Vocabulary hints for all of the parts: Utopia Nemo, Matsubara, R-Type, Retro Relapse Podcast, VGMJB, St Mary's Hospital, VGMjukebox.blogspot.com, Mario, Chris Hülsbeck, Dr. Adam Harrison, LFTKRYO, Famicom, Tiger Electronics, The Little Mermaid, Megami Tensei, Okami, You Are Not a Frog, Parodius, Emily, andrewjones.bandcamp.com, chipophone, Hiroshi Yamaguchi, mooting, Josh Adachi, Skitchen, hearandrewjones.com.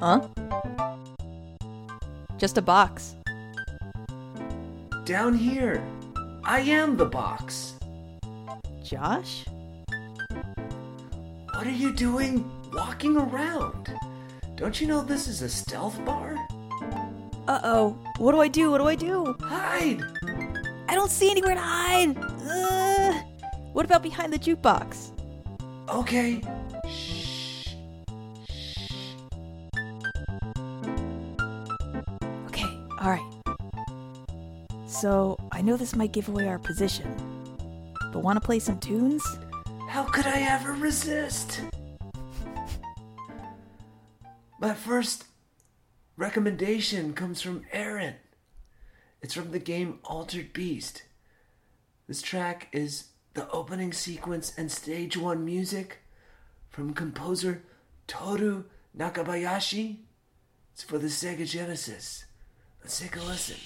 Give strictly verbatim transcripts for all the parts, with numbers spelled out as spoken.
Huh? Just a box. Down here. I am the box. Josh? What are you doing walking around? Don't you know this is a stealth bar? Uh-oh. What do I do? What do I do? Hide! I don't see anywhere to hide! Uh, what about behind the jukebox? Okay. Shh. Shh. Okay, alright. So, I know this might give away our position, but want to play some tunes? How could I ever resist? My first recommendation comes from Aaron. It's from the game Altered Beast. This track is the opening sequence and stage one music from composer Toru Nakabayashi. It's for the Sega Genesis. Let's take a listen.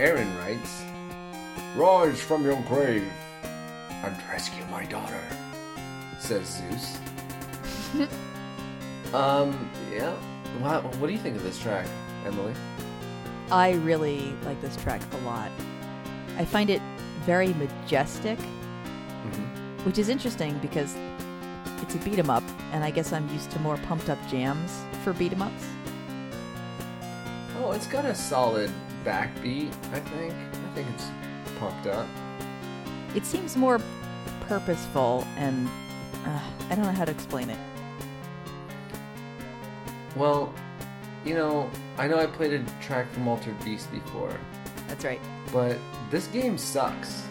Aaron writes, "Rise from your grave and rescue my daughter," says Zeus. um, yeah. Wow, what do you think of this track, Emily? I really like this track a lot. I find it very majestic, mm-hmm. which is interesting because it's a beat 'em up, and I guess I'm used to more pumped up jams for beat 'em ups. Oh, it's got a solid backbeat, I think. I think it's pumped up. It seems more purposeful, and uh, I don't know how to explain it. Well, you know, I know I played a track from Altered Beast before. That's right. But this game sucks.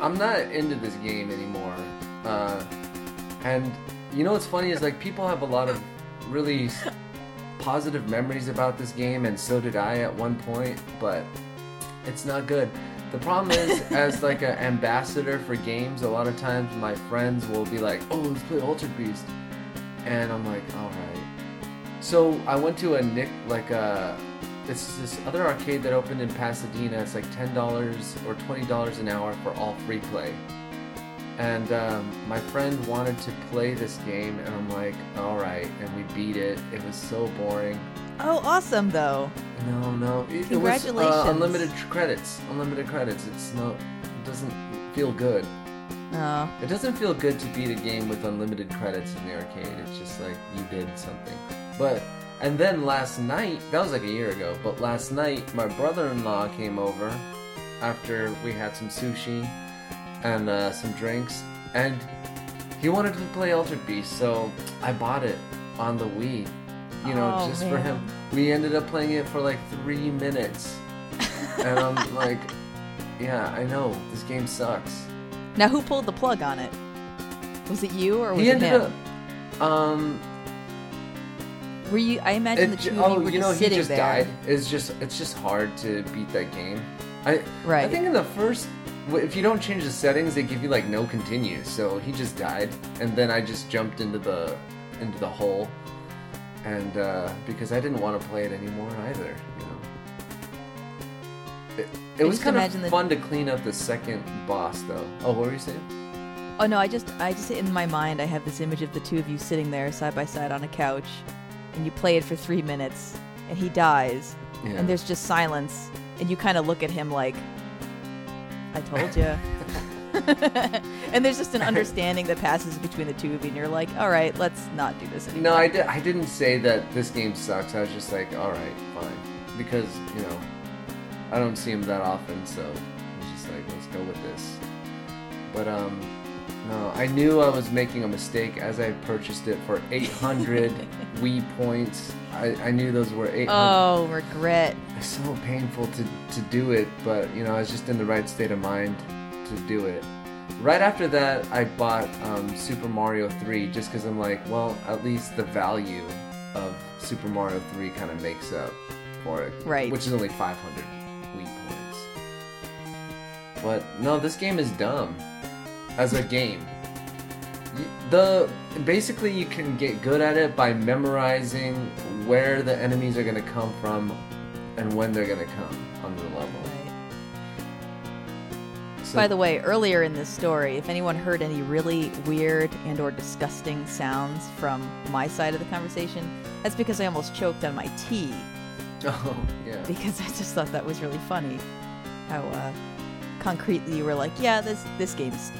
I'm not into this game anymore. Uh, and you know what's funny is, like, people have a lot of really positive memories about this game, and so did I at one point, but it's not good. The problem is, as like an ambassador for games, a lot of times my friends will be like, "Oh, let's play Altered Beast," and I'm like, "All right." So I went to a Nick like a it's this other arcade that opened in Pasadena. It's like ten dollars or twenty dollars an hour for all free play, and um, my friend wanted to play this game, and I'm like, "All right," and we beat it. It was so boring. Oh, awesome though. No, no. It, Congratulations. It was, uh, unlimited tr- credits. Unlimited credits. It's no. It doesn't feel good. No. It doesn't feel good to beat a game with unlimited credits in the arcade. It's just like you did something. But and then last night, that was like a year ago. But last night, my brother-in-law came over after we had some sushi and uh, some drinks, And he wanted to play Altered Beast, so I bought it on the Wii, you know, oh, just man. for him. We ended up playing it for like three minutes. And I'm like, yeah, I know, this game sucks. Now, who pulled the plug on it? Was it you or was he it ended him? Up, um... Were you, I imagine the two of you were just sitting there. Oh, you know, he just there. died. It's just, it's just hard to beat that game. I, right. I think in the first... If you don't change the settings, they give you, like, no continue. So he just died, and then I just jumped into the into the hole, and uh, because I didn't want to play it anymore either, you know. It, it was kind of fun the... to clean up the second boss, though. Oh, what were you saying? Oh, no, I just, I just, in my mind, I have this image of the two of you sitting there side by side on a couch, and you play it for three minutes, and he dies, yeah. and there's just silence, and you kind of look at him like... I told you. And there's just an understanding that passes between the two of you, and you're like, all right, let's not do this anymore. No, I, di- I didn't say that this game sucks. I was just like, all right, fine. Because, you know, I don't see him that often, so I was just like, let's go with this. But, um, no, I knew I was making a mistake as I purchased it for eight hundred Wii points. I, I knew those were eight hundred. Oh, regret. It's so painful to, to do it, but, you know, I was just in the right state of mind to do it. Right after that, I bought um, Super Mario three just because I'm like, well, at least the value of Super Mario three kind of makes up for it. Right. Which is only five hundred Wii points. But, no, this game is dumb. As a game, the basically you can get good at it by memorizing where the enemies are going to come from and when they're going to come on the level. Right. So, by the way, earlier in this story, if anyone heard any really weird and or disgusting sounds from my side of the conversation, that's because I almost choked on my tea. Oh, yeah. Because I just thought that was really funny. How uh, concretely you were like, yeah, this this game is stupid.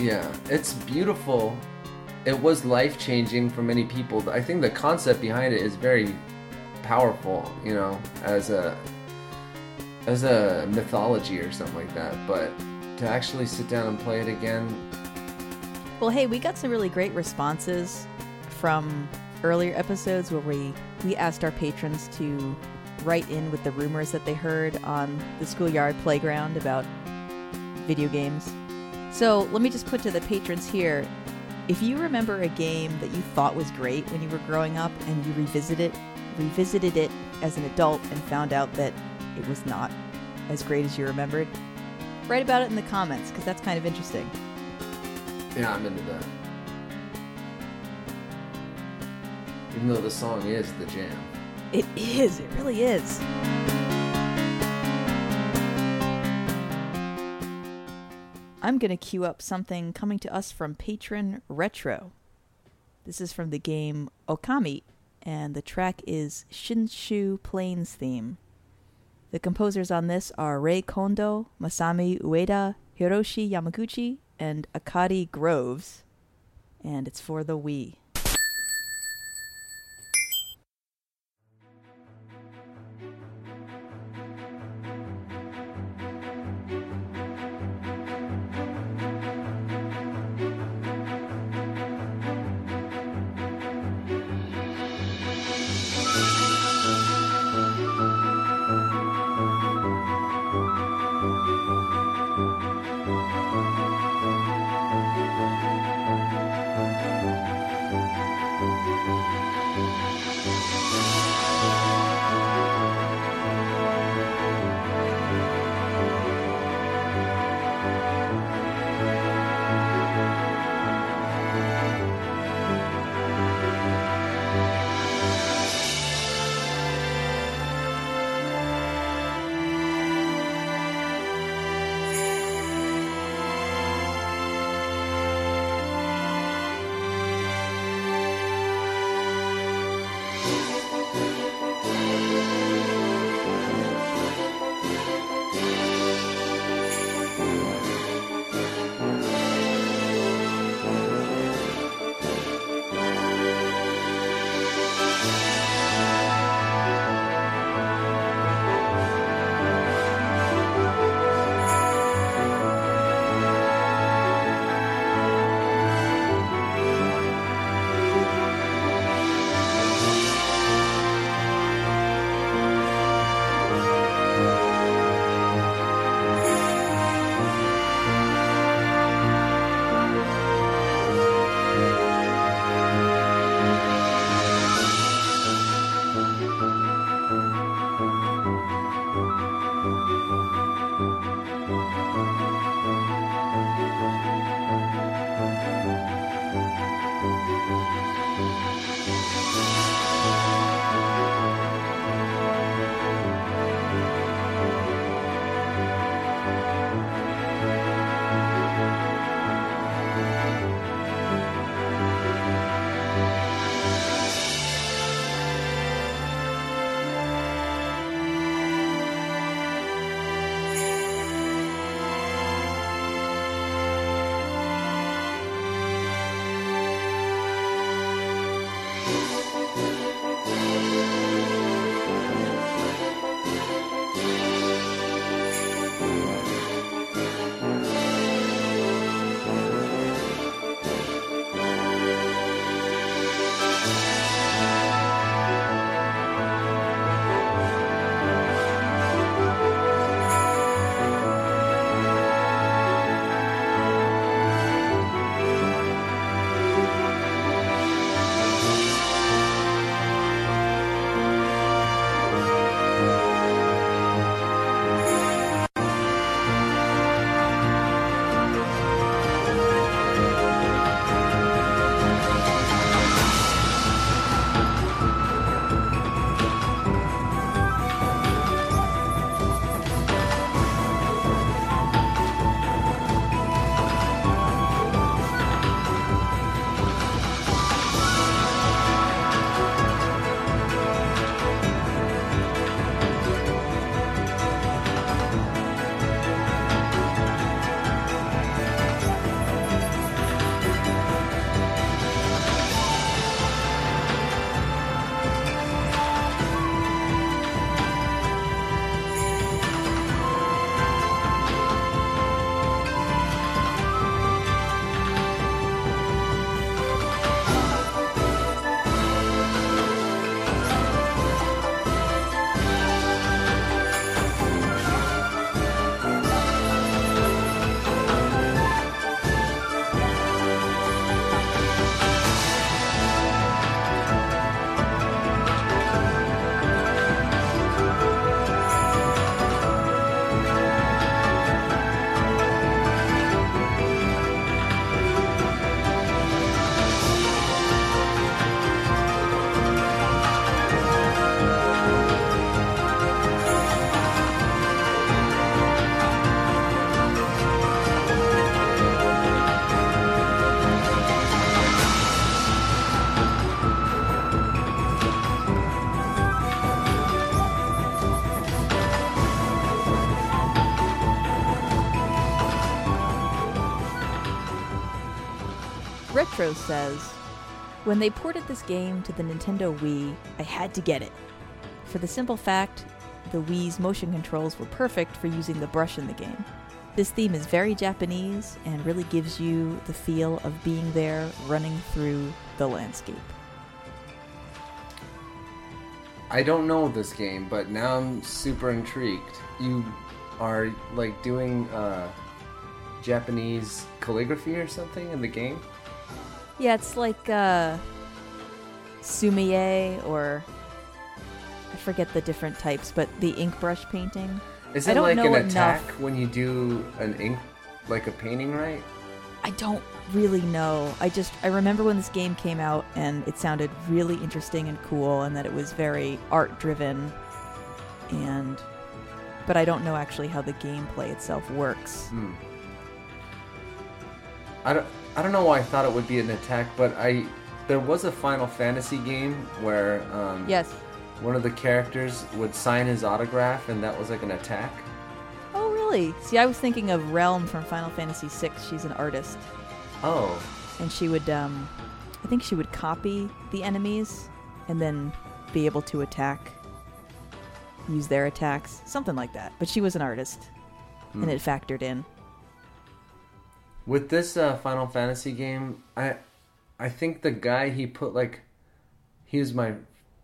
Yeah, it's beautiful. It was life-changing for many people. I think the concept behind it is very powerful, you know, as a as a mythology or something like that. But to actually sit down and play it again... Well, hey, we got some really great responses from earlier episodes where we, we asked our patrons to write in with the rumors that they heard on the schoolyard playground about video games. So let me just put to the patrons here, if you remember a game that you thought was great when you were growing up and you revisit it, revisited it as an adult and found out that it was not as great as you remembered, write about it in the comments because that's kind of interesting. Yeah, I'm into that. Even though the song is the jam. It is. It really is. I'm going to queue up something coming to us from Patron Retro. This is from the game Okami, and the track is Shinshu Plains Theme. The composers on this are Rei Kondo, Masami Ueda, Hiroshi Yamaguchi, and Akari Groves. And it's for the Wii. Retro says, when they ported this game to the Nintendo Wii, I had to get it. For the simple fact, the Wii's motion controls were perfect for using the brush in the game. This theme is very Japanese and really gives you the feel of being there running through the landscape. I don't know this game, but now I'm super intrigued. You are like doing uh, Japanese calligraphy or something in the game? Yeah, it's like uh, Sumie or I forget the different types, but the ink brush painting. Is it like an attack when you do an ink, like a painting, right? I don't really know. I just, I remember when this game came out and it sounded really interesting and cool and that it was very art driven and, but I don't know actually how the gameplay itself works. Hmm. I don't, I don't know why I thought it would be an attack, but I, there was a Final Fantasy game where, um, yes. One of the characters would sign his autograph, and that was like an attack. Oh, really? See, I was thinking of Realm from Final Fantasy six. She's an artist. Oh. And she would, um, I think she would copy the enemies and then be able to attack, use their attacks, something like that. But she was an artist, hmm. and it factored in. With this uh, Final Fantasy game, I, I think the guy he put like, he was my.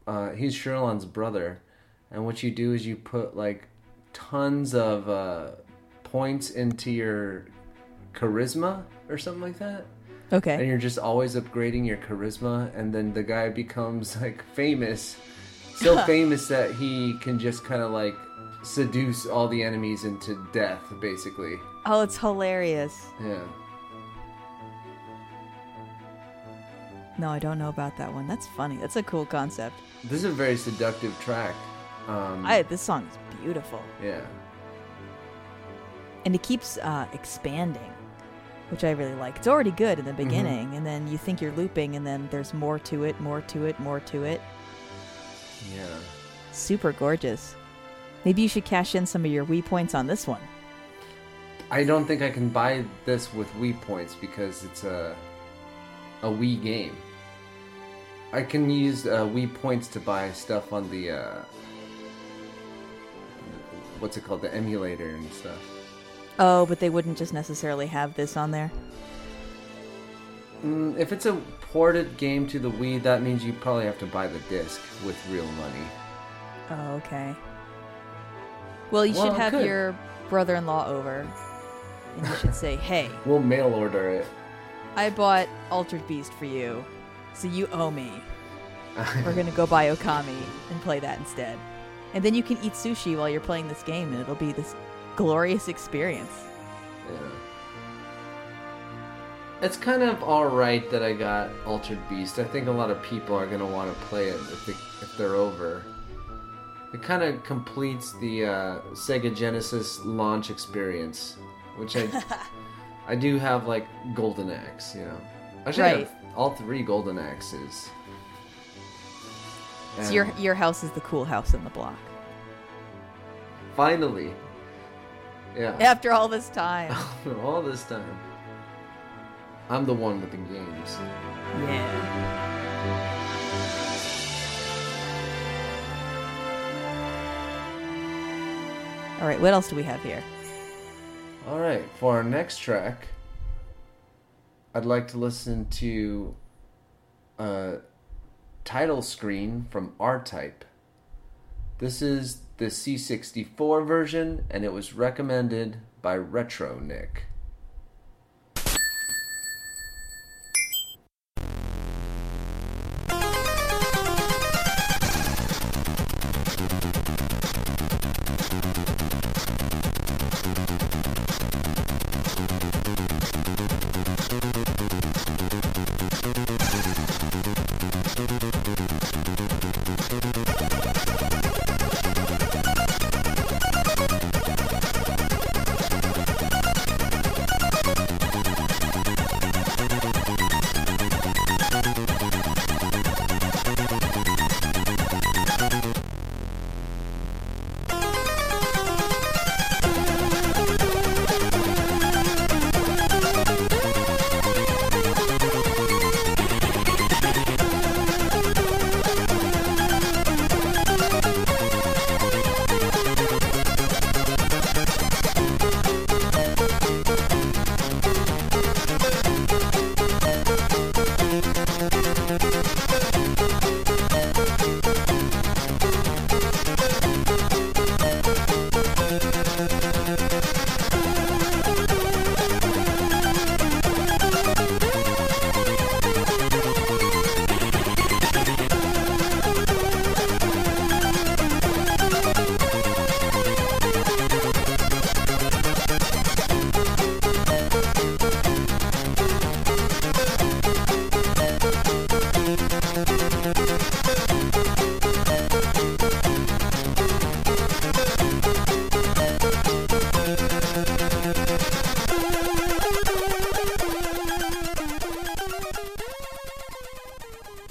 Uh, he's Sherlon's brother, and what you do is you put like tons of uh, points into your charisma or something like that. Okay. And you're just always upgrading your charisma, and then the guy becomes like famous, so famous that he can just kind of like seduce all the enemies into death, basically. Oh, it's hilarious. Yeah. No, I don't know about that one. That's funny. That's a cool concept. This is a very seductive track. Um, I this song is beautiful. Yeah. And it keeps uh, expanding, which I really like. It's already good in the beginning, mm-hmm. and then you think you're looping, and then there's more to it, more to it, more to it. Yeah. Super gorgeous. Maybe you should cash in some of your Wii points on this one. I don't think I can buy this with Wii points because it's a a Wii game. I can use uh, Wii points to buy stuff on the, uh, what's it called, the emulator and stuff. Oh, but they wouldn't just necessarily have this on there? Mm, if it's a ported game to the Wii, that means you probably have to buy the disc with real money. Oh, okay. Well, you well, should have good. your brother-in-law over, and you should say, hey. We'll mail order it. I bought Altered Beast for you, so you owe me. We're going to go buy Okami and play that instead. And then you can eat sushi while you're playing this game, and it'll be this glorious experience. Yeah. It's kind of all right that I got Altered Beast. I think a lot of people are going to want to play it if, they, if they're over. It kind of completes the uh, Sega Genesis launch experience, which I... I do have, like, Golden Axe, you know. I should right. have all three Golden Axes. And so your your house is the cool house in the block. Finally. Yeah. After all this time. After all this time. I'm the one with the games. Yeah. All right, what else do we have here? All right, for our next track, I'd like to listen to a title screen from R-Type. This is the C sixty-four version, and it was recommended by Retro Nick.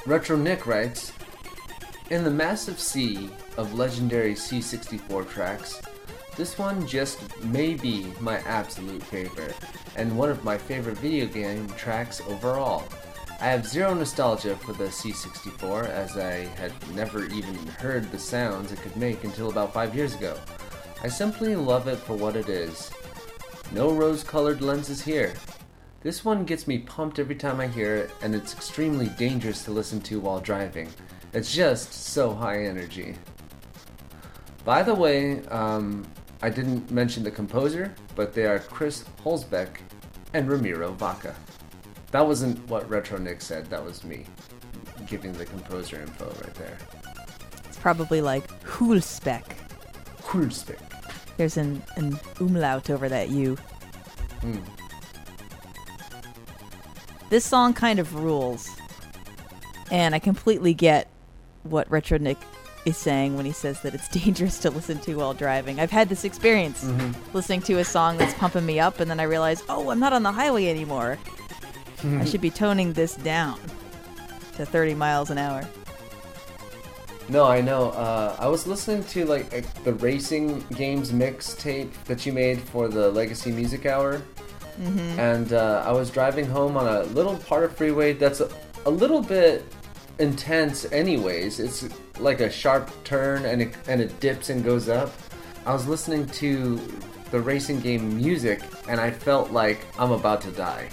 Retro Nick writes, in the massive sea of legendary C sixty-four tracks, this one just may be my absolute favorite, and one of my favorite video game tracks overall. I have zero nostalgia for the C sixty-four, as I had never even heard the sounds it could make until about five years ago. I simply love it for what it is. No rose-colored lenses here. This one gets me pumped every time I hear it, and it's extremely dangerous to listen to while driving. It's just so high energy. By the way, um, I didn't mention the composer, but they are Chris Hülsbeck and Ramiro Vaca. That wasn't what Retro Nick said, that was me giving the composer info right there. It's probably like Hülsbeck. Hülsbeck. There's an, an umlaut over that U. Mm. This song kind of rules, and I completely get what Retro Nick is saying when he says that it's dangerous to listen to while driving. I've had this experience mm-hmm. listening to a song that's pumping me up, and then I realize, oh, I'm not on the highway anymore. Mm-hmm. I should be toning this down to thirty miles an hour. No, I know. Uh, I was listening to like a, the racing games mixtape that you made for the Legacy Music Hour. Mm-hmm. And uh, I was driving home on a little part of freeway that's a, a little bit intense anyways. It's like a sharp turn and it, and it dips and goes up. I was listening to the racing game music and I felt like I'm about to die.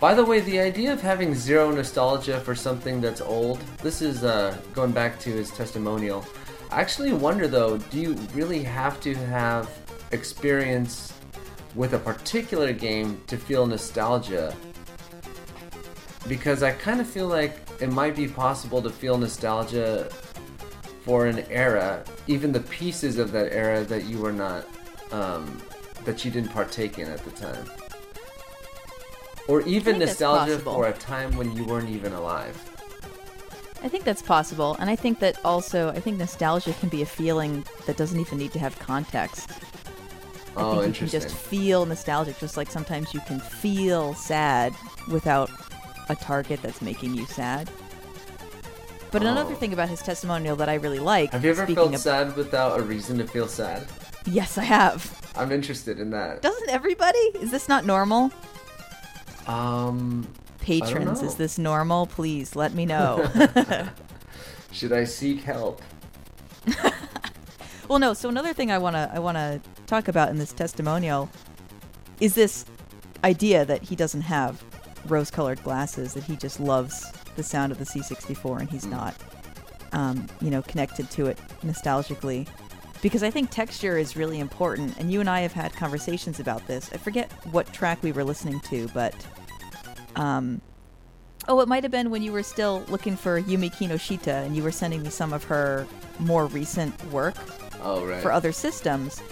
By the way, the idea of having zero nostalgia for something that's old, this is uh, going back to his testimonial. I actually wonder though, do you really have to have experience with a particular game to feel nostalgia? Because I kind of feel like it might be possible to feel nostalgia for an era, even the pieces of that era that you were not, um, that you didn't partake in at the time. Or even nostalgia for a time when you weren't even alive. I think that's possible, and I think that also, I think nostalgia can be a feeling that doesn't even need to have context. I oh, think you interesting. Can just feel nostalgic, just like sometimes you can feel sad without a target that's making you sad. But oh. another thing about his testimonial that I really like... Have you ever felt of... sad without a reason to feel sad? Yes, I have. I'm interested in that. Doesn't everybody? Is this not normal? Um... Patrons, is this normal? Please, let me know. Should I seek help? Well, no, so another thing I want to... I want to... talk about in this testimonial is this idea that he doesn't have rose-colored glasses, that he just loves the sound of the C sixty-four and he's mm. not um, you know, connected to it nostalgically. Because I think texture is really important, and you and I have had conversations about this. I forget what track we were listening to, but um, oh, it might have been when you were still looking for Yumi Kinoshita and you were sending me some of her more recent work oh, right. for other systems.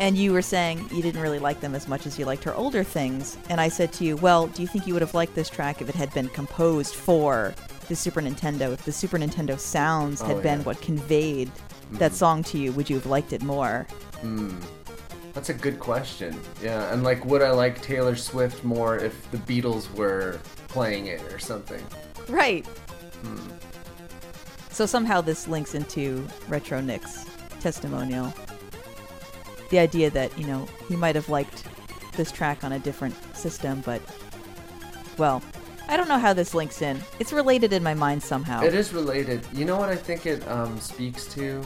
And you were saying you didn't really like them as much as you liked her older things. And I said to you, well, do you think you would have liked this track if it had been composed for the Super Nintendo? If the Super Nintendo sounds had oh, yeah. been what conveyed mm. that song to you, would you have liked it more? Mm. That's a good question. Yeah, and like, would I like Taylor Swift more if the Beatles were playing it or something? Right. Mm. So somehow this links into Retro Nick's testimonial. The idea that, you know, he might have liked this track on a different system, but, well, I don't know how this links in. It's related in my mind somehow. It is related. You know what I think it um, speaks to?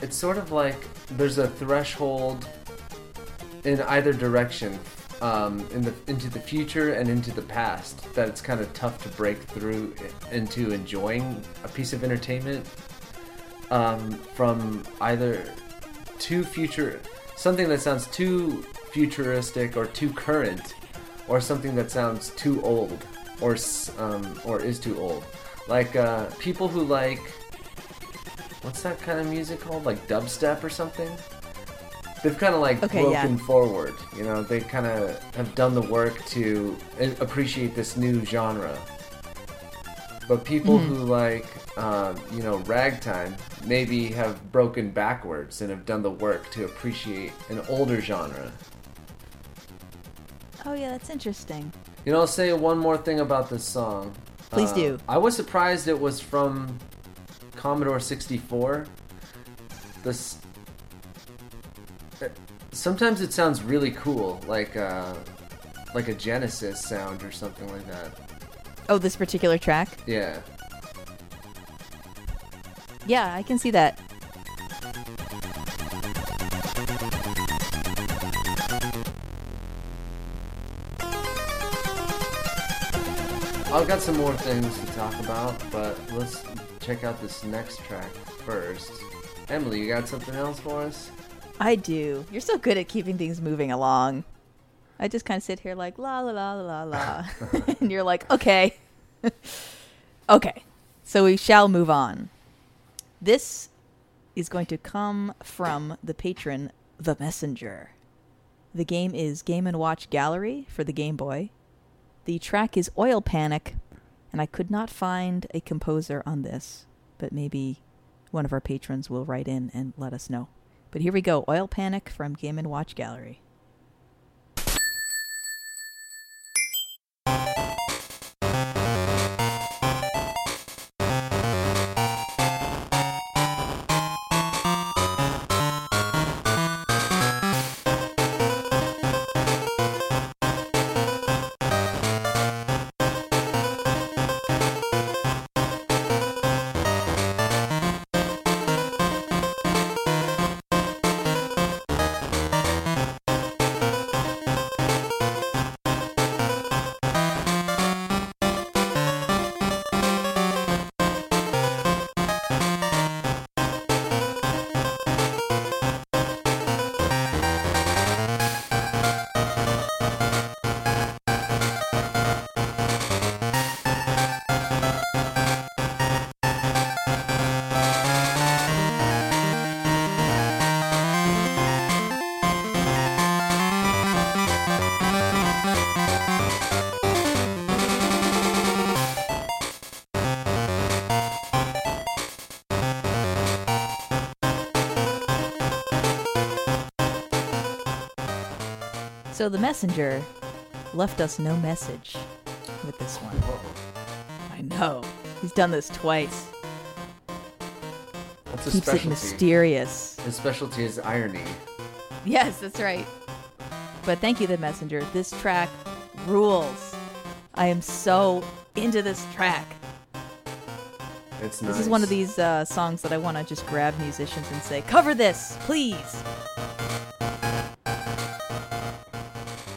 It's sort of like there's a threshold in either direction, um, in the into the future and into the past, that it's kind of tough to break through into enjoying a piece of entertainment um, from either... too future, something that sounds too futuristic or too current, or something that sounds too old or um, or is too old. Like uh, people who like, what's that kind of music called? Like dubstep or something? They've kind of like okay, broken yeah. forward. You know, they kind of have done the work to appreciate this new genre. But people mm-hmm. who like, um, you know, ragtime maybe have broken backwards and have done the work to appreciate an older genre. Oh yeah, that's interesting. You know, I'll say one more thing about this song. Please uh, do. I was surprised it was from Commodore sixty-four. This sometimes it sounds really cool, like uh, like a Genesis sound or something like that. Oh, this particular track? Yeah. Yeah, I can see that. I've got some more things to talk about, but let's check out this next track first. Emily, you got something else for us? I do. You're so good at keeping things moving along. I just kind of sit here like, la, la, la, la, la, and you're like, okay. Okay. So we shall move on. This is going to come from the patron, The Messenger. The game is Game and Watch Gallery for the Game Boy. The track is Oil Panic, and I could not find a composer on this, but maybe one of our patrons will write in and let us know. But here we go, Oil Panic from Game and Watch Gallery. So The Messenger left us no message with this one. Whoa. I know. He's done this twice. That's a Keeps specialty. It mysterious. His specialty is irony. Yes, that's right. But thank you, The Messenger. This track rules. I am so into this track. It's nice. This is one of these uh, songs that I want to just grab musicians and say, cover this, please.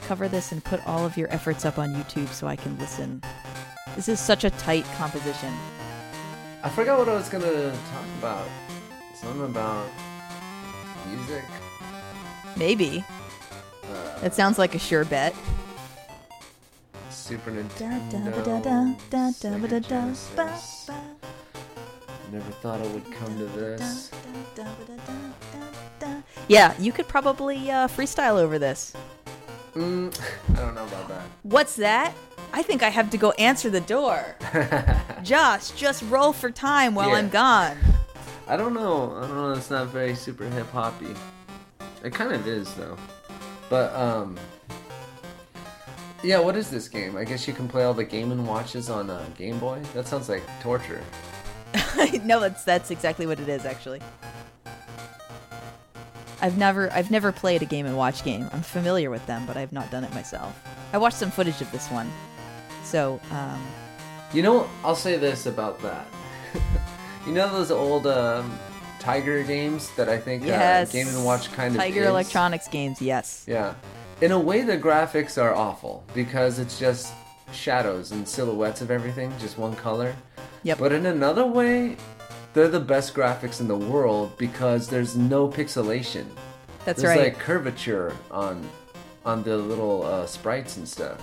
Cover this and put all of your efforts up on YouTube so I can listen. This is such a tight composition. I forgot what I was going to talk about. Something about music? Maybe. Uh, that sounds like a sure bet. Super Nintendo, Sega Genesis. Never thought I would come to this. Yeah, you could probably uh, freestyle over this. Mm, I don't know about that. What's that? I think I have to go answer the door. Josh, just roll for time while yeah. I'm gone. I don't know. I don't know. It's not very super hip-hoppy. It kind of is, though. But, um... yeah, what is this game? I guess you can play all the Game and Watches on uh, Game Boy? That sounds like torture. No, that's, that's exactly what it is, actually. I've never I've never played a Game and Watch game. I'm familiar with them, but I've not done it myself. I watched some footage of this one. So, um... you know, I'll say this about that. You know those old um, Tiger games that I think yes. uh, Game and Watch kind Tiger of Tiger Electronics games, yes. Yeah. In a way, the graphics are awful because it's just shadows and silhouettes of everything, just one color. Yep. But in another way... they're the best graphics in the world because there's no pixelation. That's there's right. There's like curvature on on the little uh, sprites and stuff.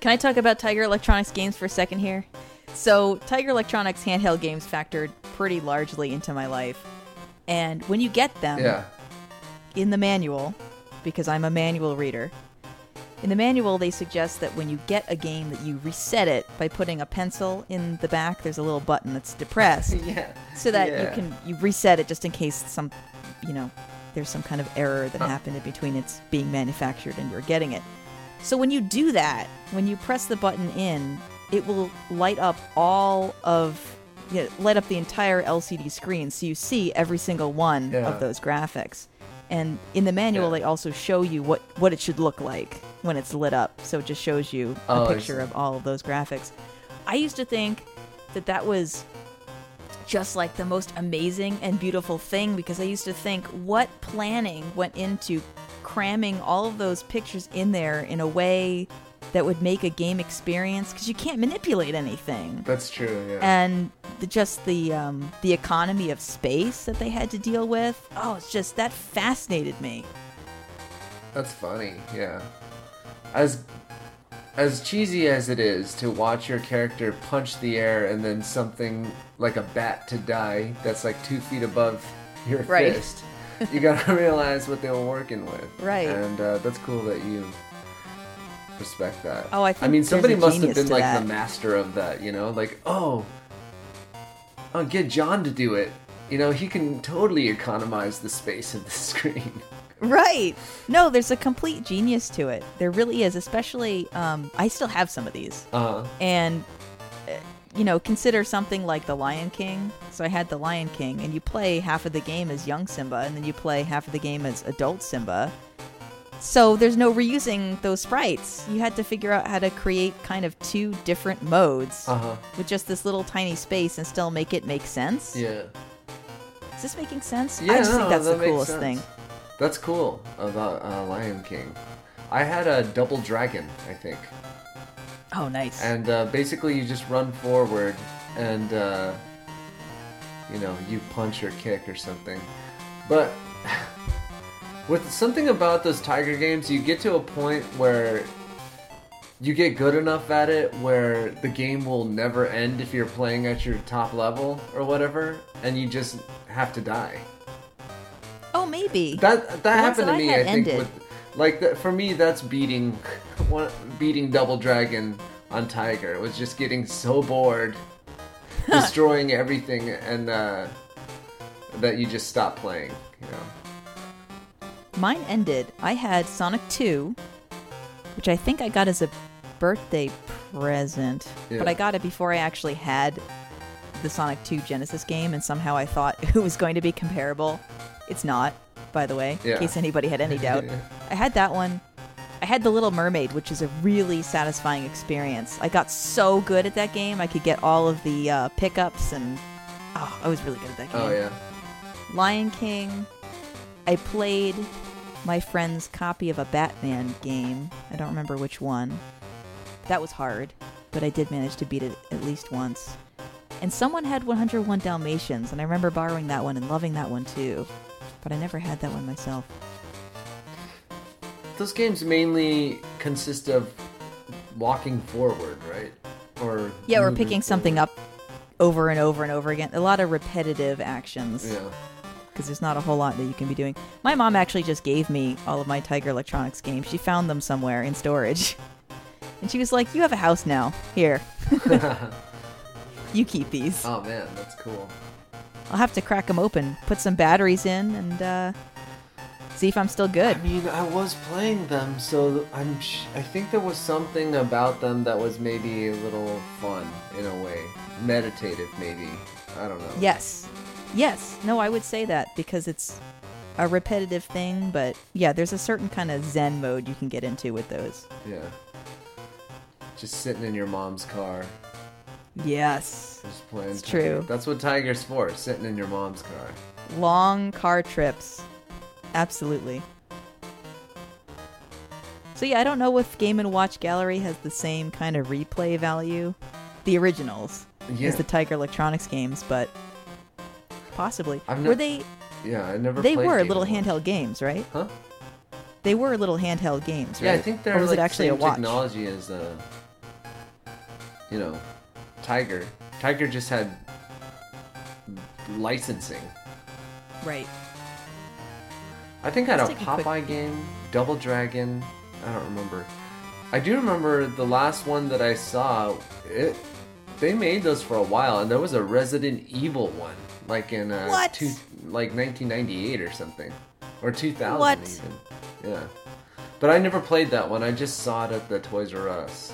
Can I talk about Tiger Electronics games for a second here? So Tiger Electronics handheld games factored pretty largely into my life. And when you get them yeah. in the manual, because I'm a manual reader, in the manual, they suggest that when you get a game that you reset it by putting a pencil in the back. There's a little button that's depressed, yeah. so that yeah. you can you reset it just in case some, you know, there's some kind of error that huh. happened in between it's being manufactured and you're getting it. So when you do that, when you press the button in, it will light up all of, you know, light up the entire L C D screen, so you see every single one yeah. of those graphics. And in the manual, yeah. they also show you what, what it should look like when it's lit up. So it just shows you a oh, picture of all of those graphics. I used to think that that was just like the most amazing and beautiful thing, because I used to think, what planning went into cramming all of those pictures in there in a way that would make a game experience, because you can't manipulate anything. That's true, yeah. And the, just the um, the economy of space that they had to deal with, oh, it's just, that fascinated me. That's funny, yeah. As as cheesy as it is to watch your character punch the air and then something like a bat to die that's like two feet above your right. fist, you gotta realize what they were working with. Right. And uh, that's cool that you... respect that. Oh, I think I mean, somebody must have been like that. The master of that, you know? Like, oh, I'll get John to do it. You know, he can totally economize the space of the screen. Right. No, there's a complete genius to it. There really is, especially, um, I still have some of these. Uh-huh. And, you know, consider something like The Lion King. So I had The Lion King, and you play half of the game as young Simba, and then you play half of the game as adult Simba. So there's no reusing those sprites. You had to figure out how to create kind of two different modes uh-huh. with just this little tiny space and still make it make sense. Yeah. Is this making sense? Yeah, I just no, think that's that the coolest sense. Thing. That's cool about uh, Lion King. I had a Double Dragon, I think. Oh, nice. And uh, basically you just run forward and, uh, you know, you punch or kick or something. But... with something about those Tiger games, you get to a point where you get good enough at it where the game will never end if you're playing at your top level or whatever, and you just have to die. Oh, maybe. That that happened to me, I think. With, like, the, for me, that's beating one, beating Double Dragon on Tiger. It was just getting so bored, destroying everything, and uh, that you just stop playing, you know. Mine ended. I had Sonic two, which I think I got as a birthday present, yeah. but I got it before I actually had the Sonic two Genesis game, and somehow I thought it was going to be comparable. It's not, by the way, yeah. in case anybody had any doubt. yeah. I had that one. I had The Little Mermaid, which is a really satisfying experience. I got so good at that game, I could get all of the uh, pickups, and oh, I was really good at that game. Oh, yeah. Lion King. I played... my friend's copy of a Batman game. I don't remember which one. That was hard, but I did manage to beat it at least once. And someone had one oh one Dalmatians, and I remember borrowing that one and loving that one too. But I never had that one myself. Those games mainly consist of walking forward, right? Or yeah, or picking forward. Something up over and over and over again. A lot of repetitive actions. Yeah. Because there's not a whole lot that you can be doing. My mom actually just gave me all of my Tiger Electronics games. She found them somewhere in storage. And she was like, you have a house now. Here. You keep these. Oh, man, that's cool. I'll have to crack them open, put some batteries in, and uh, see if I'm still good. I mean, I was playing them, so I'm. Sh- I think there was something about them that was maybe a little fun in a way. Meditative, maybe. I don't know. Yes. Yes. No, I would say that because it's a repetitive thing, but yeah, there's a certain kind of zen mode you can get into with those. Yeah. Just sitting in your mom's car. Yes. Just playing. It's Tiger. True. That's what Tiger's for, sitting in your mom's car. Long car trips. Absolutely. So yeah, I don't know if Game and Watch Gallery has the same kind of replay value. The originals yeah. is the Tiger Electronics games, but... possibly. Not, were they... Yeah, I never they played They were Game little Watch. Handheld games, right? Huh? They were little handheld games, right? Yeah, I think they're like the same technology as, uh, you know, Tiger. Tiger just had licensing. Right. I think I had a Popeye game, Double Dragon. I don't remember. I do remember the last one that I saw. It, they made those for a while, and there was a Resident Evil one. Like in uh, two, like nineteen ninety-eight or something, or two thousand what? Even. Yeah, But I never played that one. I just saw it at the Toys R Us.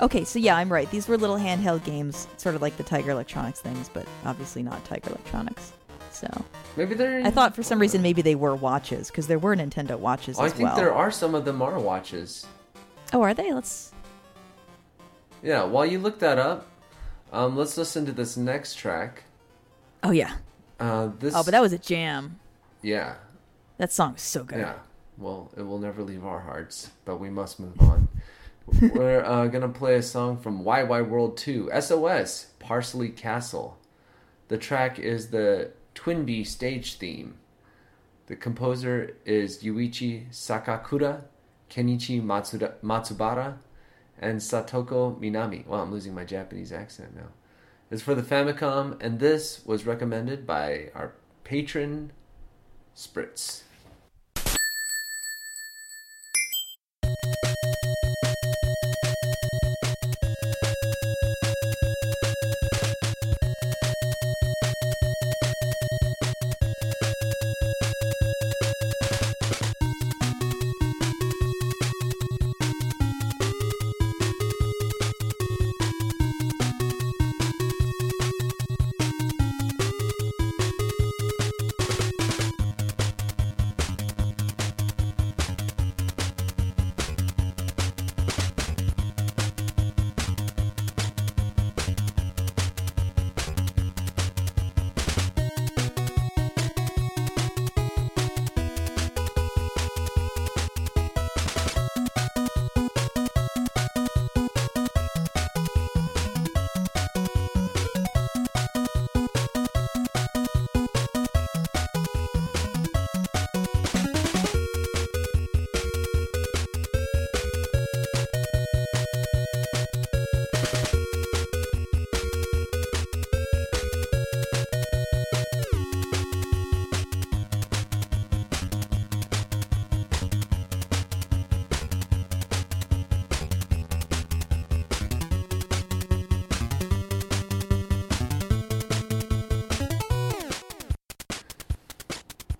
Okay, so yeah, I'm right. These were little handheld games, sort of like the Tiger Electronics things, but obviously not Tiger Electronics. So maybe they're. I thought for some reason maybe they were watches, because there were Nintendo watches oh, as well. I think well. there are some of them are watches. Oh, are they? Let's. Yeah, while you look that up, um, let's listen to this next track. Oh yeah. Uh, this. Oh, but that was a jam. Yeah. That song is so good. Yeah. Well, it will never leave our hearts, but we must move on. We're uh, going to play a song from Y Y World two, S O S, Parsley Castle. The track is the Twinbee stage theme. The composer is Yuichi Sakakura, Kenichi Matsuda- Matsubara, and Satoko Minami. Wow, I'm losing my Japanese accent now. It's for the Famicom, and this was recommended by our patron, Spritz.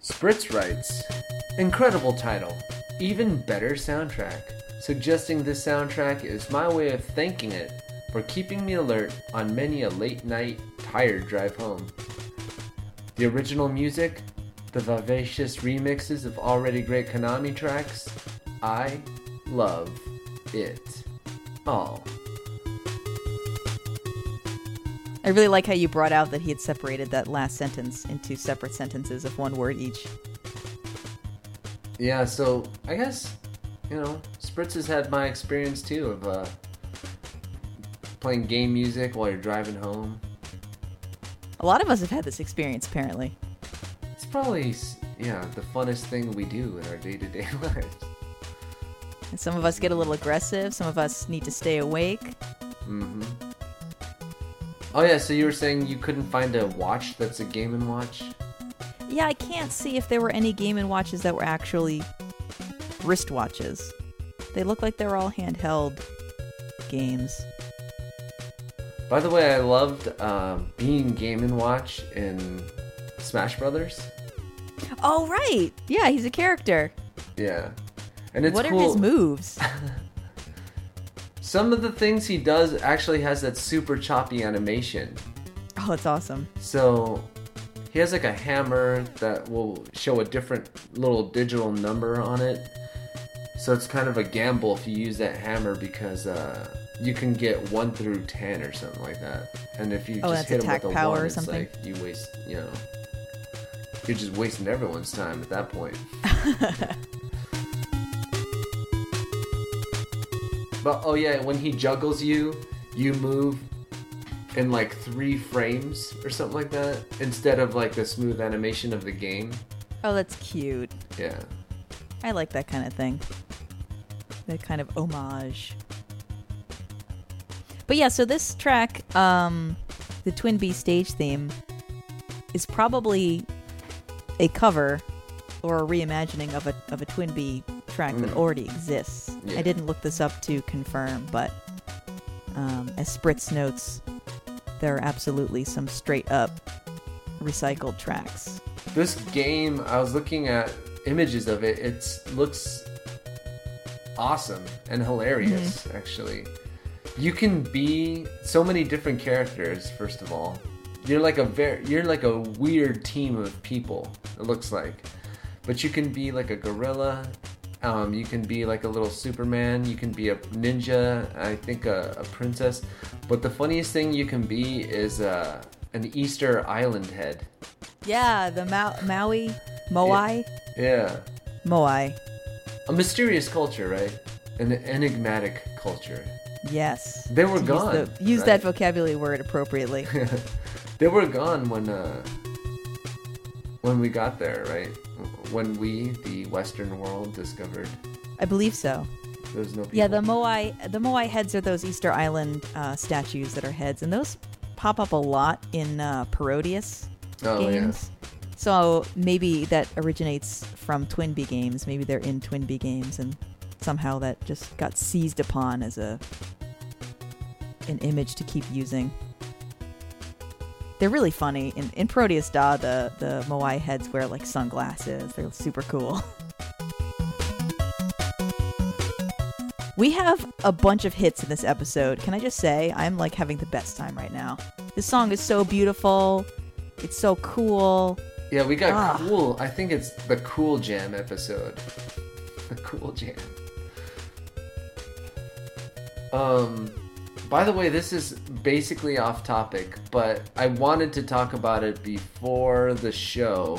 Spritz writes, incredible title, even better soundtrack. Suggesting this soundtrack is my way of thanking it for keeping me alert on many a late night, tired drive home. The original music, the vivacious remixes of already great Konami tracks, I love it all. I really like how you brought out that he had separated that last sentence into separate sentences of one word each. Yeah, so I guess, you know, Spritz has had my experience too of uh, playing game music while you're driving home. A lot of us have had this experience, apparently. It's probably, yeah, the funnest thing we do in our day-to-day lives. And some of us get a little aggressive. Some of us need to stay awake. Mm-hmm. Oh yeah, so you were saying you couldn't find a watch that's a Game and Watch? Yeah, I can't see if there were any Game and Watches that were actually wristwatches. They look like they're all handheld games. By the way, I loved uh, being Game and Watch in Smash Brothers. Oh, right! Yeah, he's a character. Yeah. And it's What cool. are his moves? Some of the things he does actually has that super choppy animation. Oh, that's awesome. So he has like a hammer that will show a different little digital number on it. So it's kind of a gamble if you use that hammer because uh, you can get one through ten or something like that. And if you oh, just hit him with a power one, or something. It's like you waste, you know, you're just wasting everyone's time at that point. But, oh yeah, when he juggles you, you move in like three frames or something like that, instead of like the smooth animation of the game. Oh, that's cute. Yeah. I like that kind of thing. That kind of homage. But yeah, so this track, um, the Twinbee stage theme, is probably a cover or a reimagining of a of a Twinbee track that already exists. Yeah. I didn't look this up to confirm, but um, as Spritz notes, there are absolutely some straight up recycled tracks. This game, I was looking at images of it, it looks awesome and hilarious, mm-hmm. actually. You can be so many different characters, first of all. You're like a very, you're like a weird team of people, it looks like. But you can be like a gorilla, um, you can be like a little Superman, you can be a ninja, I think a, a princess. But the funniest thing you can be is uh, an Easter Island head. Yeah, the Ma- Maui, Moai. It, yeah. Moai. A mysterious culture, right? An enigmatic culture. Yes. They were gone. Use, the, use right? that vocabulary word appropriately. They were gone when uh, when we got there, right? When we, the Western world, discovered. I believe so. There was no people. Yeah, the Moai, the Moai heads are those Easter Island uh, statues that are heads, and those pop up a lot in uh, Parodius oh, games. Yeah. So maybe that originates from Twinbee games. Maybe they're in Twinbee games, and somehow that just got seized upon as a an image to keep using. They're really funny. In, in Proteus Da, the, the Moai heads wear like sunglasses. They're super cool. We have a bunch of hits in this episode. Can I just say, I'm like having the best time right now. This song is so beautiful. It's so cool. Yeah, we got ah. cool. I think it's the Cool Jam episode. The Cool Jam. Um... By the way, this is basically off topic, but I wanted to talk about it before the show.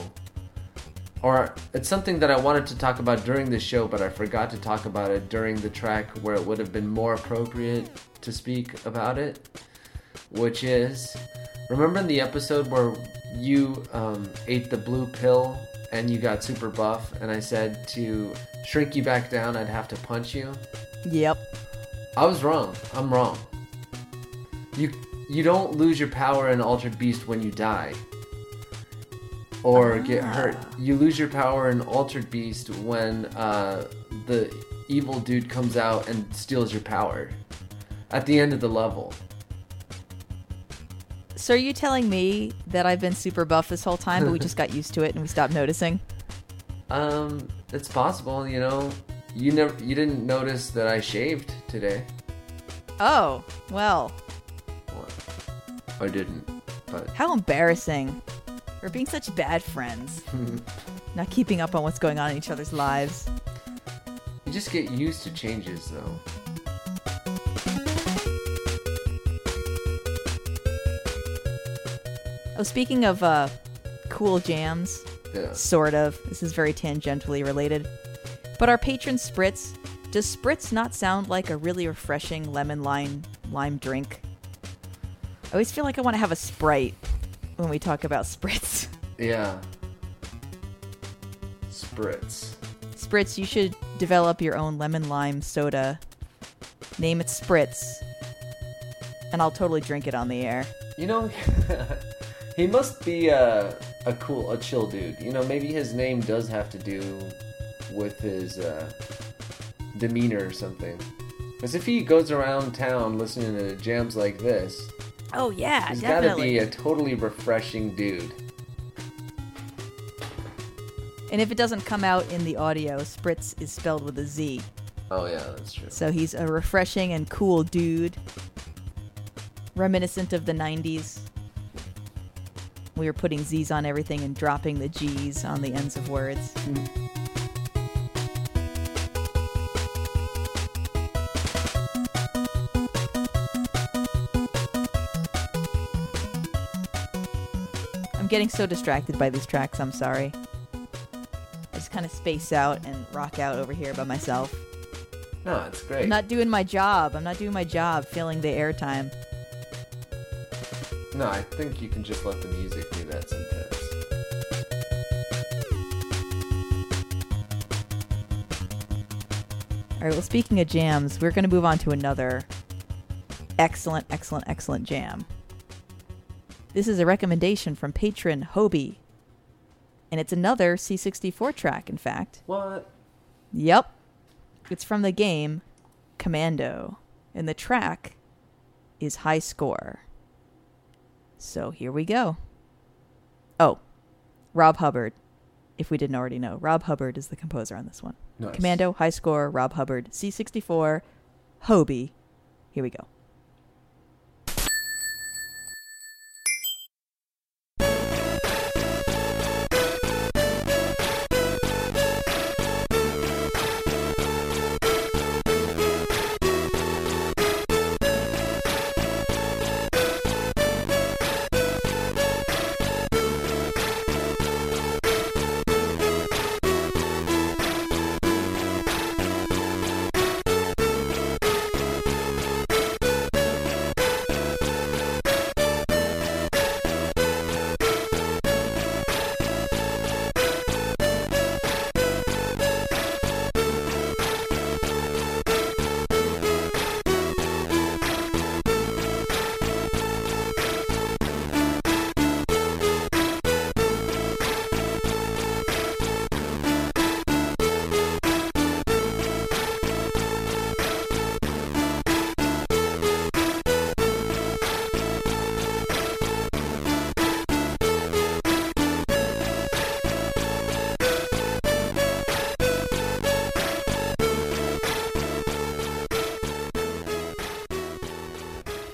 Or it's something that I wanted to talk about during the show, but I forgot to talk about it during the track where it would have been more appropriate to speak about it. Which is, remember in the episode where you um, ate the blue pill and you got super buff, and I said to shrink you back down, I'd have to punch you? Yep. I was wrong. I'm wrong. You you don't lose your power in Altered Beast when you die or ah. get hurt. You lose your power in Altered Beast when uh, the evil dude comes out and steals your power at the end of the level. So are you telling me that I've been super buff this whole time, but we just got used to it and we stopped noticing? Um, it's possible, you know. You never, you didn't notice that I shaved today. Oh, well. I didn't, but... How embarrassing. We're being such bad friends. Not keeping up on what's going on in each other's lives. You just get used to changes, though. Oh, speaking of uh, cool jams, yeah. sort of. This is very tangentially related. But our patron Spritz, does Spritz not sound like a really refreshing lemon lime lime drink? I always feel like I want to have a Sprite when we talk about Spritz. Yeah. Spritz. Spritz, you should develop your own lemon lime soda. Name it Spritz. And I'll totally drink it on the air. You know, he must be a, a cool, a chill dude. You know, maybe his name does have to do with his uh, demeanor or something. As if he goes around town listening to jams like this. Oh, yeah, he's definitely. He's got to be a totally refreshing dude. And if it doesn't come out in the audio, Spritz is spelled with a Z. Oh, yeah, that's true. So he's a refreshing and cool dude. Reminiscent of the nineties. We were putting Z's on everything and dropping the G's on the ends of words. Mm. Getting so distracted by these tracks, I'm sorry. I just kind of space out and rock out over here by myself. No, it's great. I'm not doing my job. I'm not doing my job filling the airtime. No, I think you can just let the music do that sometimes. Alright, well, speaking of jams, we're going to move on to another excellent, excellent, excellent jam. This is a recommendation from patron Hobie. And it's another C sixty-four track, in fact. What? Yep. It's from the game Commando. And the track is High Score. So here we go. Oh, Rob Hubbard. if we didn't already know. Rob Hubbard is the composer on this one. Nice. Commando, high score, Rob Hubbard, C sixty-four, Hobie. Here we go.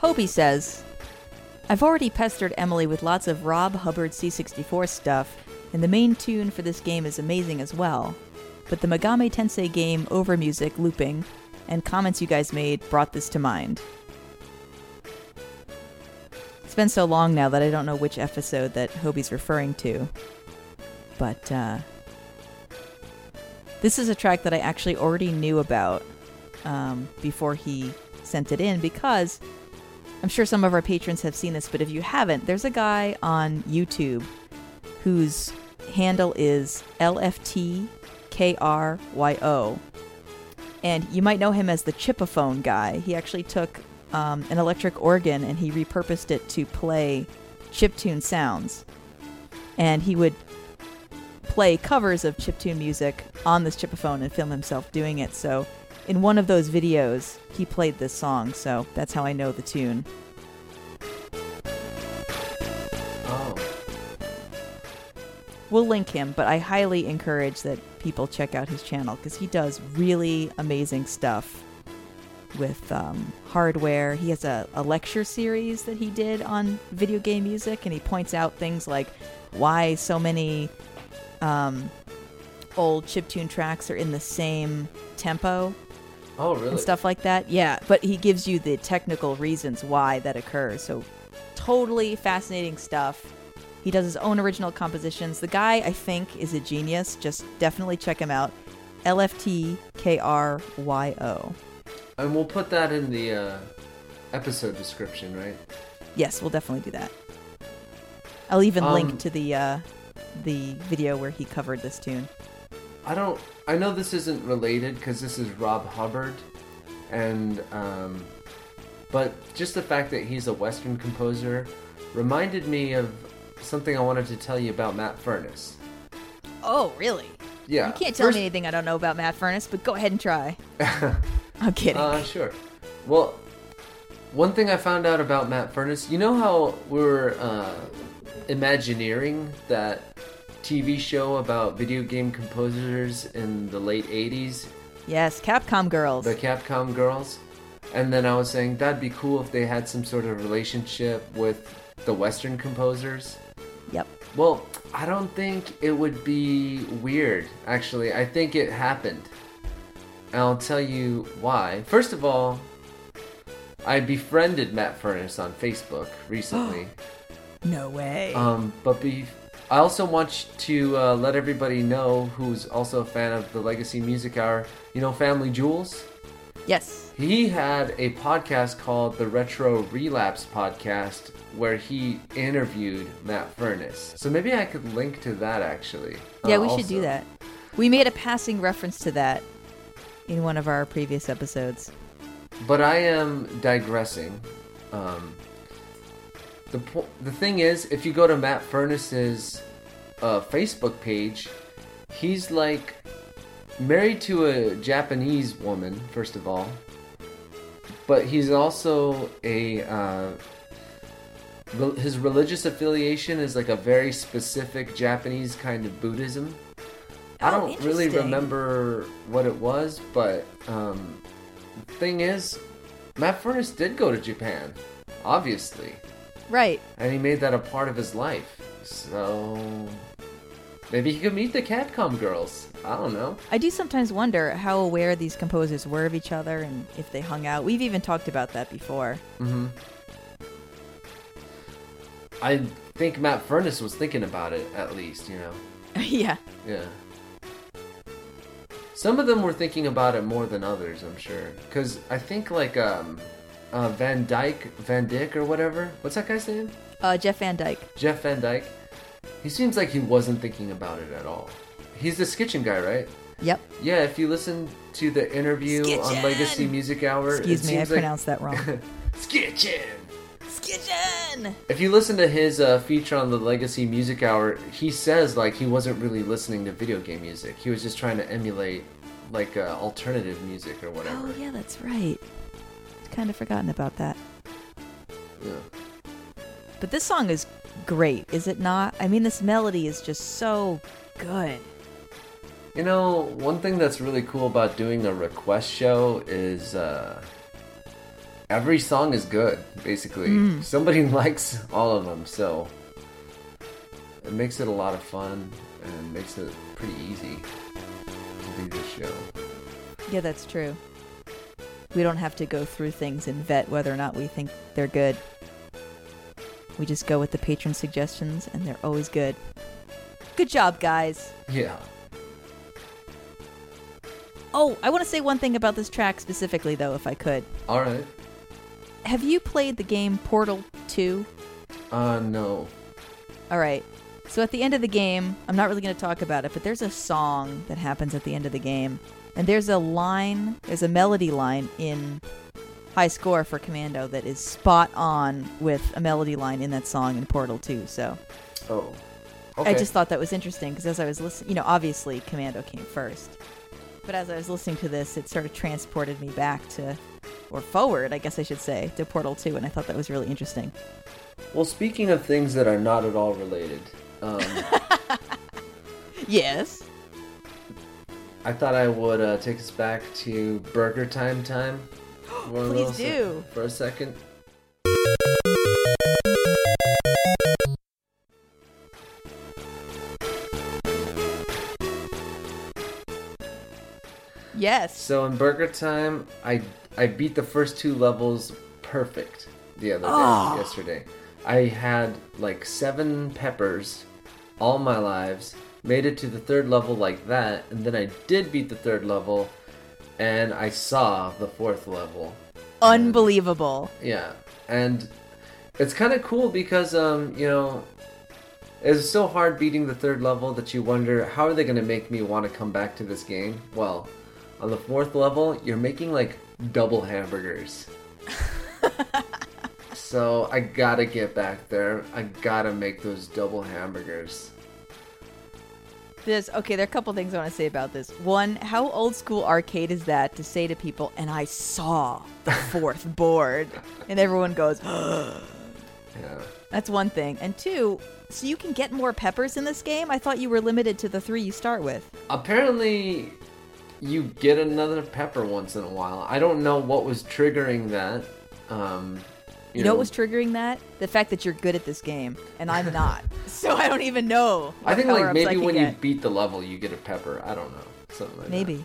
Hobie says, I've already pestered Emily with lots of Rob Hubbard C sixty-four stuff, and the main tune for this game is amazing as well, but the Megami Tensei game over music looping and comments you guys made brought this to mind. It's been so long now that I don't know which episode that Hobie's referring to, but uh, this is a track that I actually already knew about um, before he sent it in, because I'm sure some of our patrons have seen this, but if you haven't, there's a guy on YouTube whose handle is L F T K R Y O. And you might know him as the chipophone guy. He actually took um, an electric organ and he repurposed it to play chiptune sounds. And he would play covers of chiptune music on this chipophone and film himself doing it. So in one of those videos, he played this song, so that's how I know the tune. Oh. We'll link him, but I highly encourage that people check out his channel, because he does really amazing stuff with um, hardware. He has a, a lecture series that he did on video game music, and he points out things like why so many um, old chiptune tracks are in the same tempo. Oh, really? And stuff like that. Yeah, but he gives you the technical reasons why that occurs. So totally fascinating stuff. He does his own original compositions. The guy, I think, is a genius. Just definitely check him out. L F T K R Y O. And we'll put that in the uh, episode description, right? Yes, we'll definitely do that. I'll even um, link to the uh, the video where he covered this tune. I don't... I know this isn't related because this is Rob Hubbard, and um, but just the fact that he's a Western composer reminded me of something I wanted to tell you about Matt Furniss. Oh, really? Yeah. You can't tell First... me anything I don't know about Matt Furniss, but go ahead and try. I'm kidding. Uh, sure. Well, one thing I found out about Matt Furniss, you know how we were uh, Imagineering that T V show about video game composers in the late eighties. Yes, Capcom Girls. The Capcom Girls. And then I was saying that'd be cool if they had some sort of relationship with the Western composers. Yep. Well, I don't think it would be weird, actually. I think it happened. And I'll tell you why. First of all, I befriended Matt Furniss on Facebook recently. No way. Um, but be. I also want to uh, let everybody know who's also a fan of the Legacy Music Hour, you know, Family Jewels? Yes. He had a podcast called the Retro Relapse Podcast where he interviewed Matt Furniss. So maybe I could link to that, actually. Yeah, uh, we also should do that. We made a passing reference to that in one of our previous episodes. But I am digressing. Um... The po- the thing is, if you go to Matt Furniss's uh, Facebook page, he's like married to a Japanese woman, first of all, but he's also a uh, re- his religious affiliation is like a very specific Japanese kind of Buddhism. I don't oh, really remember what it was, but um, the thing is, Matt Furniss did go to Japan, obviously. Right. And he made that a part of his life. So maybe he could meet the Capcom girls. I don't know. I do sometimes wonder how aware these composers were of each other and if they hung out. We've even talked about that before. Mm-hmm. I think Matt Furniss was thinking about it, at least, you know. Yeah. Yeah. Some of them were thinking about it more than others, I'm sure. Because I think, like, um, uh, Van Dyke, Van Dyke or whatever. What's that guy's name? Uh, Jeff Van Dyke. Jeff Van Dyke. He seems like he wasn't thinking about it at all. He's the Skitchen guy, right? Yep. Yeah, if you listen to the interview Skitchen! On Legacy Music Hour... Excuse me, I like... pronounced that wrong. Skitchen! Skitchen! If you listen to his uh, feature on the Legacy Music Hour, he says, like, he wasn't really listening to video game music. He was just trying to emulate, like, uh, alternative music or whatever. Oh, yeah, that's right. I've kind of forgotten about that. Yeah. But this song is great, is it not? I mean, this melody is just so good. You know, one thing that's really cool about doing a request show is... Uh, Every song is good, basically. Mm. Somebody likes all of them, so it makes it a lot of fun and makes it pretty easy to do this show. Yeah, that's true. We don't have to go through things and vet whether or not we think they're good. We just go with the patron suggestions, and they're always good. Good job, guys. Yeah. Oh, I want to say one thing about this track specifically, though, if I could. All right. Have you played the game Portal two? Uh, no. All right. So at the end of the game, I'm not really going to talk about it, but there's a song that happens at the end of the game. And there's a line, there's a melody line in High Score for Commando that is spot on with a melody line in that song in Portal two. So. Oh. Okay. I just thought that was interesting because as I was listening, you know, obviously Commando came first. But as I was listening to this, it sort of transported me back to... or forward, I guess I should say, to Portal two, and I thought that was really interesting. Well, speaking of things that are not at all related... Um, yes? I thought I would uh, take us back to BurgerTime time. Please do! For a second. Yes. So in BurgerTime, I... I beat the first two levels perfect the other day, oh. yesterday. I had like seven peppers all my lives, made it to the third level like that, and then I did beat the third level, and I saw the fourth level. Unbelievable. And, yeah. And it's kind of cool because, um, you know, it was so hard beating the third level that you wonder, how are they going to make me want to come back to this game? Well, on the fourth level, you're making like... double hamburgers. So I gotta get back there. I gotta make those double hamburgers. This okay, there are a couple things I want to say about this. One, how old school arcade is that to say to people, and I saw the fourth board, and everyone goes, yeah. That's one thing. And two, so you can get more peppers in this game? I thought you were limited to the three you start with. Apparently... you get another pepper once in a while. I don't know what was triggering that. Um, you, you know, know what was triggering that? The fact that you're good at this game, and I'm not. So I don't even know. I think like maybe when you beat the level, you get a pepper. I don't know. Something like maybe.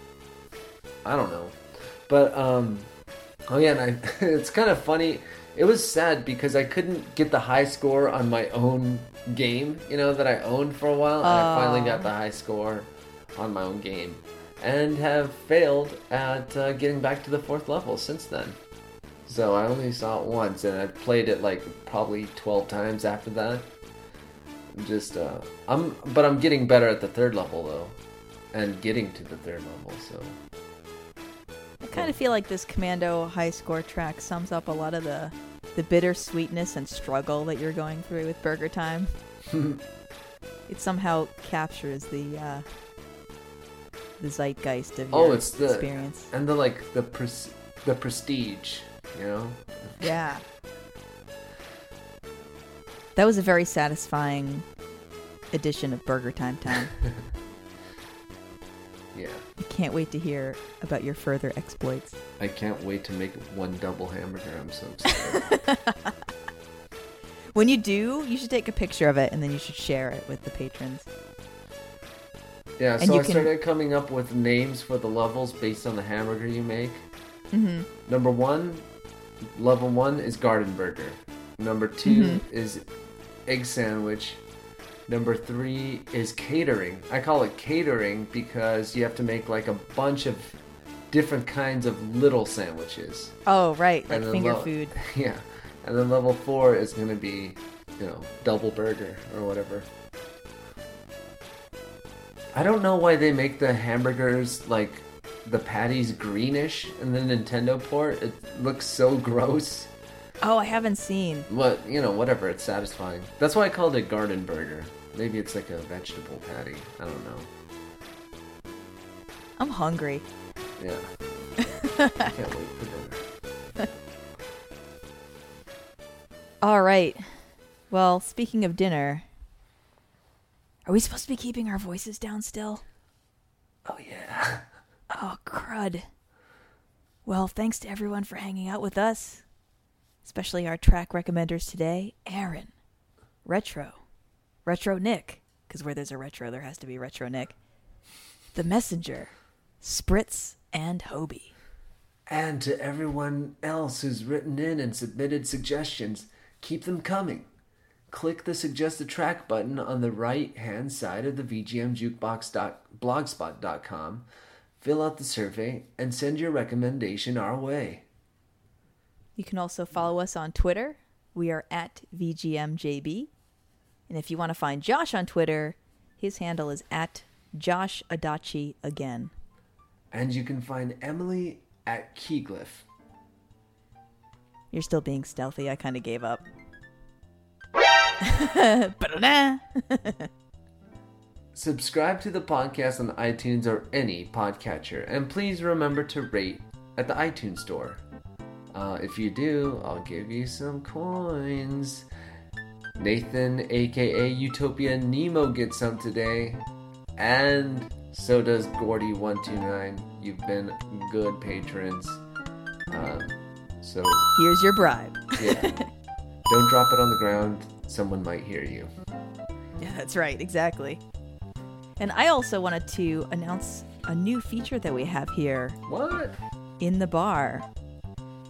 That. I don't know. But, um, oh yeah, and I, it's kind of funny. It was sad because I couldn't get the high score on my own game, you know, that I owned for a while. And uh... I finally got the high score on my own game. And have failed at uh, getting back to the fourth level since then. So I only saw it once, and I played it like probably twelve times after that. Just uh, I'm, but I'm getting better at the third level though, and getting to the third level. So I kind of feel like this Commando high score track sums up a lot of the the bittersweetness and struggle that you're going through with BurgerTime. It somehow captures the. Uh, the zeitgeist of oh, your it's the, experience. And the, like, the pres- the prestige, you know? Yeah. That was a very satisfying edition of BurgerTime Time. Yeah. I can't wait to hear about your further exploits. I can't wait to make one double hamburger. I'm so excited. When you do, you should take a picture of it, and then you should share it with the patrons. Yeah, and so I can... started coming up with names for the levels based on the hamburger you make. Mm-hmm. Number one, level one is garden burger. Number two mm-hmm. is egg sandwich. Number three is catering. I call it catering because you have to make like a bunch of different kinds of little sandwiches. Oh, right. Like finger level, food. Yeah. And then level four is going to be, you know, double burger or whatever. I don't know why they make the hamburgers, like, the patties greenish in the Nintendo port. It looks so gross. Oh, I haven't seen. Well, you know, whatever. It's satisfying. That's why I called it garden burger. Maybe it's like a vegetable patty. I don't know. I'm hungry. Yeah. I can't wait for dinner. All right. Well, speaking of dinner, are we supposed to be keeping our voices down still? Oh, yeah. Oh, crud. Well, thanks to everyone for hanging out with us. Especially our track recommenders today, Aaron, Retro, Retro Nick, because where there's a retro, there has to be Retro Nick, The Messenger, Spritz, and Hobie. And to everyone else who's written in and submitted suggestions, keep them coming. Click the suggested track button on the right-hand side of the V G M jukebox dot blogspot dot com, fill out the survey, and send your recommendation our way. You can also follow us on Twitter. We are at V G M J B. And if you want to find Josh on Twitter, his handle is at Josh Adachi again. And you can find Emily at Keyglyph. You're still being stealthy. I kind of gave up. Subscribe to the podcast on iTunes or any podcatcher. And please remember to rate at the iTunes store. Uh, if you do, I'll give you some coins. Nathan, a k a. Utopia Nemo, gets some today. And so does Gordy one two nine. You've been good patrons. Um, so here's your bribe. Yeah. Don't drop it on the ground. Someone might hear you. Yeah, that's right. Exactly. And I also wanted to announce a new feature that we have here. What? In the bar.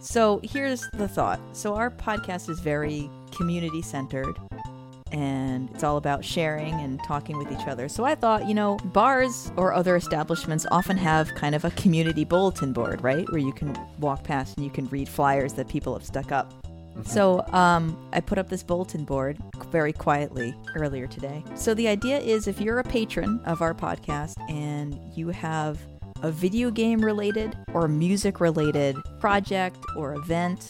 So here's the thought. So our podcast is very community-centered, and it's all about sharing and talking with each other. So I thought, you know, bars or other establishments often have kind of a community bulletin board, right? Where you can walk past and you can read flyers that people have stuck up. Mm-hmm. So um, I put up this bulletin board very quietly earlier today. So the idea is if you're a patron of our podcast and you have a video game related or music related project or event,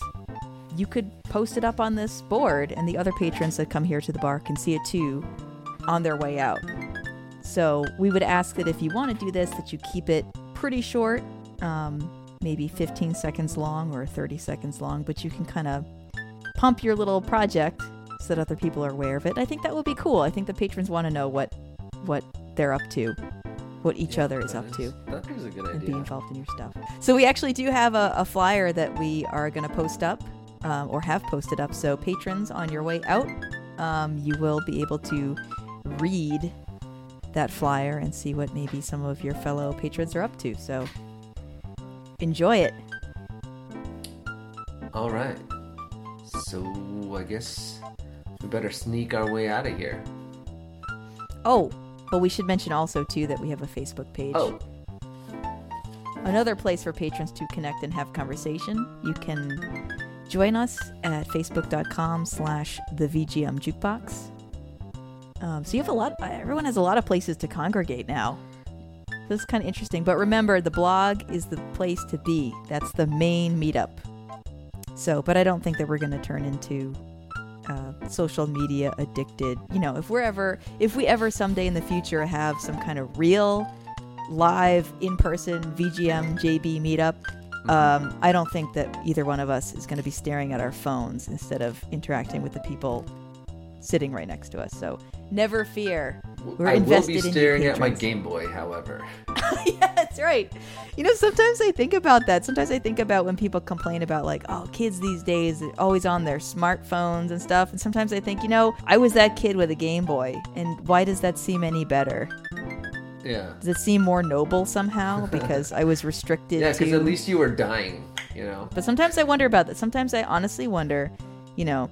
you could post it up on this board, and the other patrons that come here to the bar can see it too on their way out. So we would ask that if you want to do this, that you keep it pretty short, um, maybe fifteen seconds long or thirty seconds long, but you can kind of pump your little project so that other people are aware of it. I think that would be cool. I think the patrons want to know what what they're up to. What each yeah, other is up is, to. That is a good idea. And be involved in your stuff. So we actually do have a, a flyer that we are going to post up um, or have posted up. So patrons, on your way out, um, you will be able to read that flyer and see what maybe some of your fellow patrons are up to. So enjoy it. All right. So I guess we better sneak our way out of here. Oh, but we should mention also, too, that we have a Facebook page. Oh. Another place for patrons to connect and have conversation. You can join us at facebook.com slash the VGM jukebox. Um, so you have a lot. Everyone has a lot of places to congregate now. This is kind of interesting. But remember, the blog is the place to be. That's the main meetup. So, but I don't think that we're going to turn into... Uh, social media addicted. You know, if we're ever, if we ever someday in the future have some kind of real, live, in-person V G M J B meetup, um, I don't think that either one of us is going to be staring at our phones instead of interacting with the people sitting right next to us. So never fear. We're I invested will be staring in at my Game Boy, however. Yeah, that's right. You know, sometimes I think about that. Sometimes I think about when people complain about, like, oh, kids these days are always on their smartphones and stuff. And sometimes I think, you know, I was that kid with a Game Boy. And why does that seem any better? Yeah. Does it seem more noble somehow? Because I was restricted yeah, to... Yeah, because at least you were dying, you know? But sometimes I wonder about that. Sometimes I honestly wonder, you know,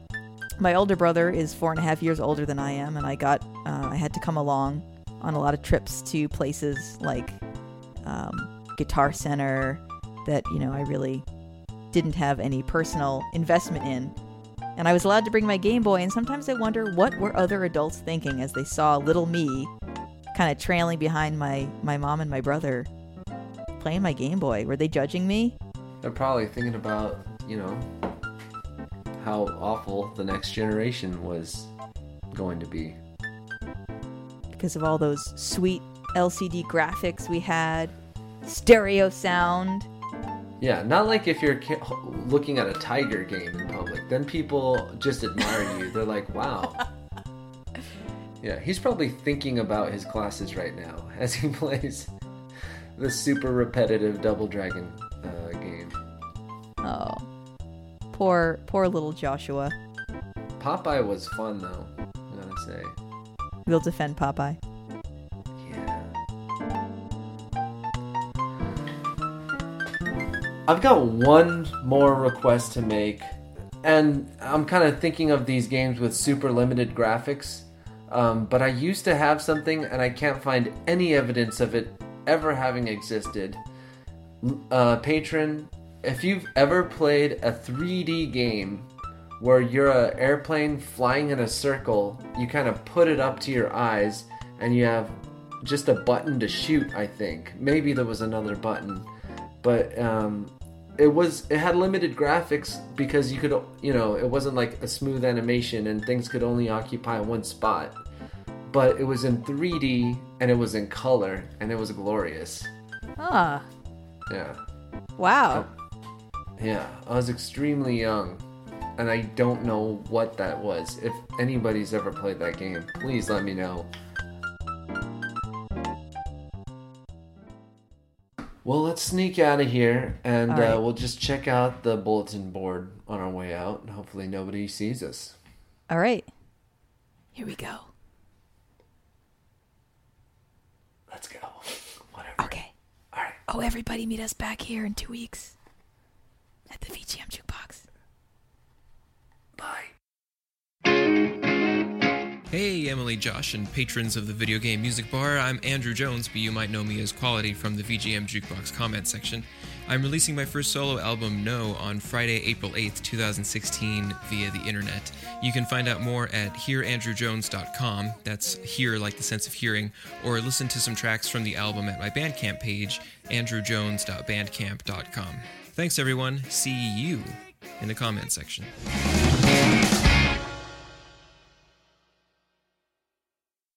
my older brother is four and a half years older than I am. And I got, uh, I had to come along on a lot of trips to places like um, Guitar Center that, you know, I really didn't have any personal investment in. And I was allowed to bring my Game Boy. And sometimes I wonder what were other adults thinking as they saw little me kind of trailing behind my, my mom and my brother playing my Game Boy. Were they judging me? They're probably thinking about, you know, how awful the next generation was going to be. Because of all those sweet L C D graphics we had, stereo sound. Yeah, not like if you're looking at a Tiger game in public. Then people just admire you. They're like, wow. Yeah, he's probably thinking about his classes right now as he plays the super repetitive Double Dragon uh, game. Oh, poor, poor little Joshua. Popeye was fun, though, I gotta say. We'll defend Popeye. Yeah. I've got one more request to make, and I'm kind of thinking of these games with super limited graphics. Um, but I used to have something, and I can't find any evidence of it ever having existed. Uh, patron, if you've ever played a three D game where you're an airplane flying in a circle, you kind of put it up to your eyes, and you have just a button to shoot, I think. Maybe there was another button. But um, it was it had limited graphics because you could, you know, it wasn't like a smooth animation, and things could only occupy one spot. But it was in three D, and it was in color, and it was glorious. Huh. Yeah. Wow. I, yeah. I was extremely young, and I don't know what that was. If anybody's ever played that game, please let me know. Well, let's sneak out of here, and right. uh, we'll just check out the bulletin board on our way out. Hopefully nobody sees us. All right. Here we go. Let's go. Whatever. Okay. All right. Oh, everybody meet us back here in two weeks at the V G M Jukebox. Bye. Hey, Emily, Josh, and patrons of the Video Game Music Bar. I'm Andrew Jones, but you might know me as Quality from the V G M Jukebox comment section. I'm releasing my first solo album, No, on Friday, April eighth, twenty sixteen, via the internet. You can find out more at hear andrew jones dot com, that's hear like the sense of hearing, or listen to some tracks from the album at my Bandcamp page, andrew jones dot bandcamp dot com. Thanks, everyone. See you in the comment section.